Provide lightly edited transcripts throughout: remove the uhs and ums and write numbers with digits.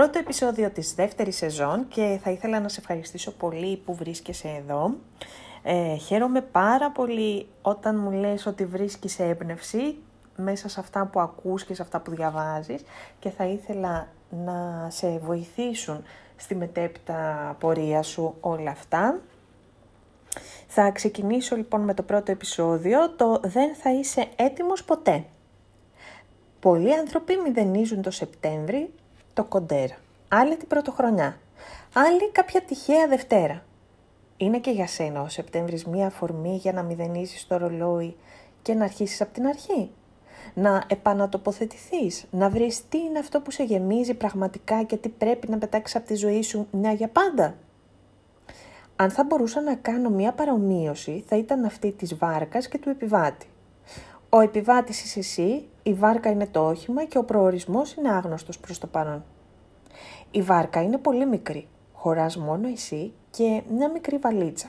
πρώτο επεισόδιο της δεύτερης σεζόν και θα ήθελα να σε ευχαριστήσω πολύ που βρίσκεσαι εδώ. Χαίρομαι πάρα πολύ όταν μου λες ότι βρίσκεις έμπνευση μέσα σε αυτά που ακούς και σε αυτά που διαβάζεις και θα ήθελα να σε βοηθήσουν στη μετέπειτα πορεία σου όλα αυτά. Θα ξεκινήσω λοιπόν με το πρώτο επεισόδιο, το «Δεν θα είσαι έτοιμος ποτέ». Πολλοί άνθρωποι μηδενίζουν το Σεπτέμβρη, το κοντέρ, άλλη την πρωτοχρονιά, άλλη κάποια τυχαία Δευτέρα. Είναι και για σένα ο Σεπτέμβρης μία αφορμή για να μηδενίζεις το ρολόι και να αρχίσεις από την αρχή, να επανατοποθετηθείς, να βρεις τι είναι αυτό που σε γεμίζει πραγματικά και τι πρέπει να πετάξεις από τη ζωή σου μια για πάντα. Αν θα μπορούσα να κάνω μία παρομοίωση, θα ήταν αυτή της βάρκας και του επιβάτη. Ο επιβάτης είσαι εσύ, η βάρκα είναι το όχημα και ο προορισμός είναι άγνωστος προς το παρόν. Η βάρκα είναι πολύ μικρή, χωράς μόνο εσύ και μια μικρή βαλίτσα.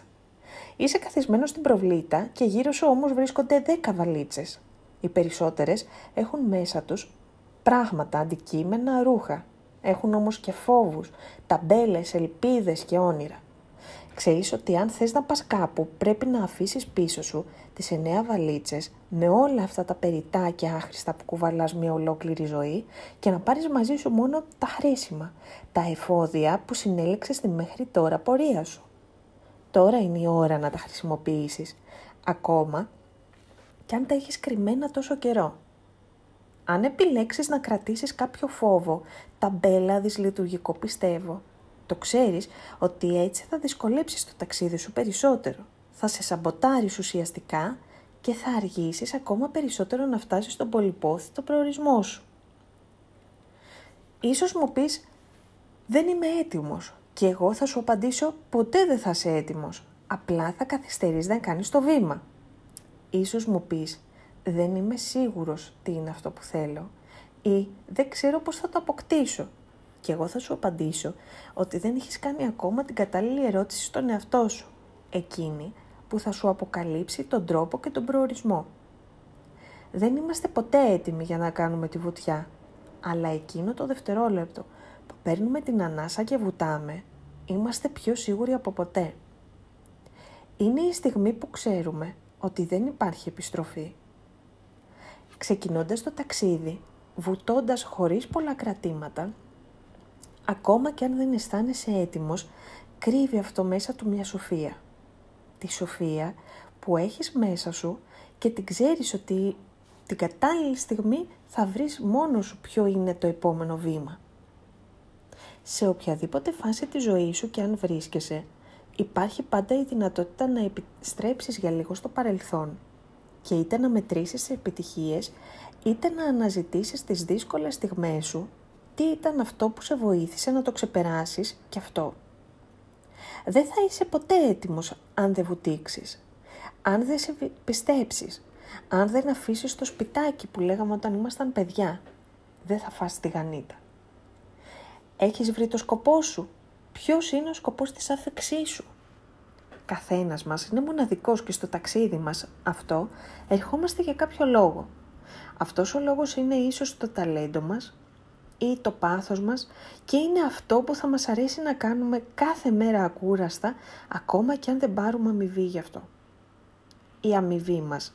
Είσαι καθισμένος στην προβλήτα και γύρω σου όμως βρίσκονται 10 βαλίτσες. Οι περισσότερες έχουν μέσα τους πράγματα, αντικείμενα, ρούχα. Έχουν όμως και φόβους, ταμπέλες, ελπίδες και όνειρα. Ξέρεις ότι αν θες να πας κάπου πρέπει να αφήσεις πίσω σου τις 9 βαλίτσες με όλα αυτά τα περιτά και άχρηστα που κουβαλάς μια ολόκληρη ζωή και να πάρεις μαζί σου μόνο τα χρήσιμα, τα εφόδια που συνέλεξες στη μέχρι τώρα πορεία σου. Τώρα είναι η ώρα να τα χρησιμοποιήσεις, ακόμα και αν τα έχεις κρυμμένα τόσο καιρό. Αν επιλέξεις να κρατήσεις κάποιο φόβο, ταμπέλα δυσλειτουργικό πιστεύω, το ξέρεις ότι έτσι θα δυσκολέψεις το ταξίδι σου περισσότερο. Θα σε σαμποτάρεις ουσιαστικά και θα αργήσεις ακόμα περισσότερο να φτάσεις στον πολυπόθητο προορισμό σου. Ίσως μου πεις «Δεν είμαι έτοιμος» και εγώ θα σου απαντήσω «Ποτέ δεν θα είσαι έτοιμος, απλά θα καθυστερείς να κάνεις το βήμα». Ίσως μου πεις «Δεν είμαι σίγουρος τι είναι αυτό που θέλω» ή «Δεν ξέρω πώς θα το αποκτήσω». Και εγώ θα σου απαντήσω ότι δεν έχεις κάνει ακόμα την κατάλληλη ερώτηση στον εαυτό σου, εκείνη που θα σου αποκαλύψει τον τρόπο και τον προορισμό. Δεν είμαστε ποτέ έτοιμοι για να κάνουμε τη βουτιά, αλλά εκείνο το δευτερόλεπτο που παίρνουμε την ανάσα και βουτάμε, είμαστε πιο σίγουροι από ποτέ. Είναι η στιγμή που ξέρουμε ότι δεν υπάρχει επιστροφή. Ξεκινώντας το ταξίδι, βουτώντας χωρίς πολλά κρατήματα, ακόμα και αν δεν αισθάνεσαι έτοιμος, κρύβει αυτό μέσα του μια σοφία. Τη σοφία που έχεις μέσα σου και την ξέρεις ότι την κατάλληλη στιγμή θα βρεις μόνος σου ποιο είναι το επόμενο βήμα. Σε οποιαδήποτε φάση της ζωής σου και αν βρίσκεσαι, υπάρχει πάντα η δυνατότητα να επιστρέψεις για λίγο στο παρελθόν και είτε να μετρήσεις επιτυχίες, είτε να αναζητήσεις τις δύσκολες στιγμές σου, τι ήταν αυτό που σε βοήθησε να το ξεπεράσεις και αυτό. Δεν θα είσαι ποτέ έτοιμος αν δεν βουτήξεις, αν δεν σε πιστέψεις, αν δεν αφήσεις το σπιτάκι που λέγαμε όταν ήμασταν παιδιά. Δεν θα φας τη γανίτα. Έχεις βρει το σκοπό σου. Ποιος είναι ο σκοπός της άφηξής σου? Καθένας μας είναι μοναδικός και στο ταξίδι μας αυτό ερχόμαστε για κάποιο λόγο. Αυτός ο λόγος είναι ίσως το ταλέντο μας ή το πάθος μας και είναι αυτό που θα μας αρέσει να κάνουμε κάθε μέρα ακούραστα, ακόμα και αν δεν πάρουμε αμοιβή γι' αυτό. Η αμοιβή μας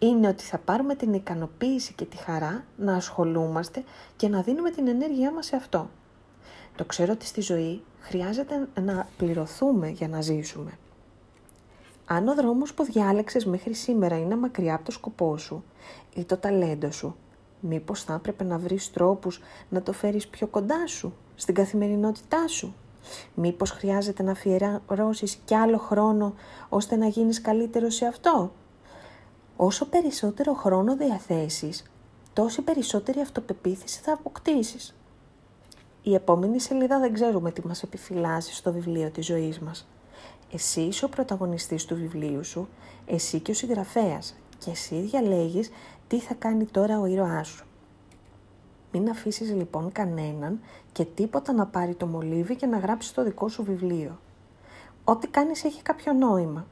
είναι ότι θα πάρουμε την ικανοποίηση και τη χαρά να ασχολούμαστε και να δίνουμε την ενέργειά μας σε αυτό. Το ξέρω ότι στη ζωή χρειάζεται να πληρωθούμε για να ζήσουμε. Αν ο δρόμος που διάλεξες μέχρι σήμερα είναι μακριά από το σκοπό σου ή το ταλέντο σου, μήπως θα έπρεπε να βρεις τρόπους να το φέρεις πιο κοντά σου, στην καθημερινότητά σου? Μήπως χρειάζεται να αφιερώσεις κι άλλο χρόνο ώστε να γίνεις καλύτερος σε αυτό? Όσο περισσότερο χρόνο διαθέσεις, τόση περισσότερη αυτοπεποίθηση θα αποκτήσεις. Η επόμενη σελίδα δεν ξέρουμε τι μας επιφυλάσσει στο βιβλίο της ζωής μας. Εσύ είσαι ο πρωταγωνιστής του βιβλίου σου, εσύ και ο συγγραφέας και εσύ διαλέγεις τι θα κάνει τώρα ο ήρωάς σου. Μην αφήσεις λοιπόν κανέναν και τίποτα να πάρει το μολύβι και να γράψεις το δικό σου βιβλίο. Ό,τι κάνεις έχει κάποιο νόημα.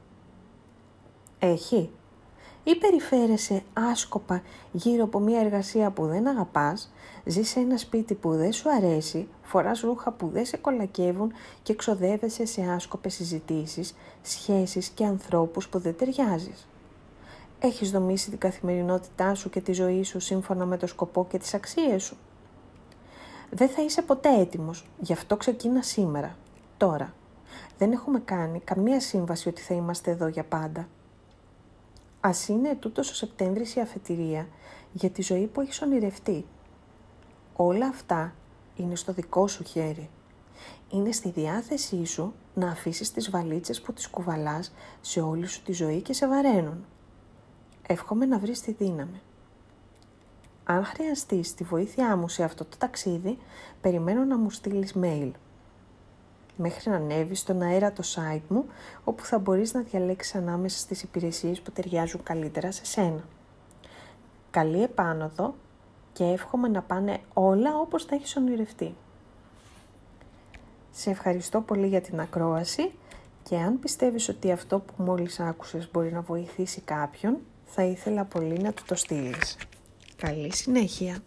Έχει. ή περιφέρεσαι άσκοπα γύρω από μια εργασία που δεν αγαπάς, ζεις σε ένα σπίτι που δεν σου αρέσει, φοράς ρούχα που δεν σε κολακεύουν και εξοδεύεσαι σε άσκοπες συζητήσεις, σχέσεις και ανθρώπους που δεν ταιριάζεις. Έχεις δομήσει την καθημερινότητά σου και τη ζωή σου σύμφωνα με το σκοπό και τις αξίες σου. Δεν θα είσαι ποτέ έτοιμος, γι' αυτό ξεκίνα σήμερα, τώρα. Δεν έχουμε κάνει καμία σύμβαση ότι θα είμαστε εδώ για πάντα. Ας είναι ετούτος ο Σεπτέμβρης η αφετηρία για τη ζωή που έχεις ονειρευτεί. Όλα αυτά είναι στο δικό σου χέρι. Είναι στη διάθεσή σου να αφήσεις τις βαλίτσες που τις κουβαλάς σε όλη σου τη ζωή και σε βαραίνουν. Εύχομαι να βρεις τη δύναμη. Αν χρειαστείς τη βοήθειά μου σε αυτό το ταξίδι, περιμένω να μου στείλεις mail. Μέχρι να ανέβεις στον αέρα το site μου, όπου θα μπορείς να διαλέξεις ανάμεσα στις υπηρεσίες που ταιριάζουν καλύτερα σε σένα. Καλή επάνωδο και εύχομαι να πάνε όλα όπως τα έχεις ονειρευτεί. Σε ευχαριστώ πολύ για την ακρόαση και αν πιστεύεις ότι αυτό που μόλις άκουσες μπορεί να βοηθήσει κάποιον, θα ήθελα πολύ να του το στείλεις. Καλή συνέχεια!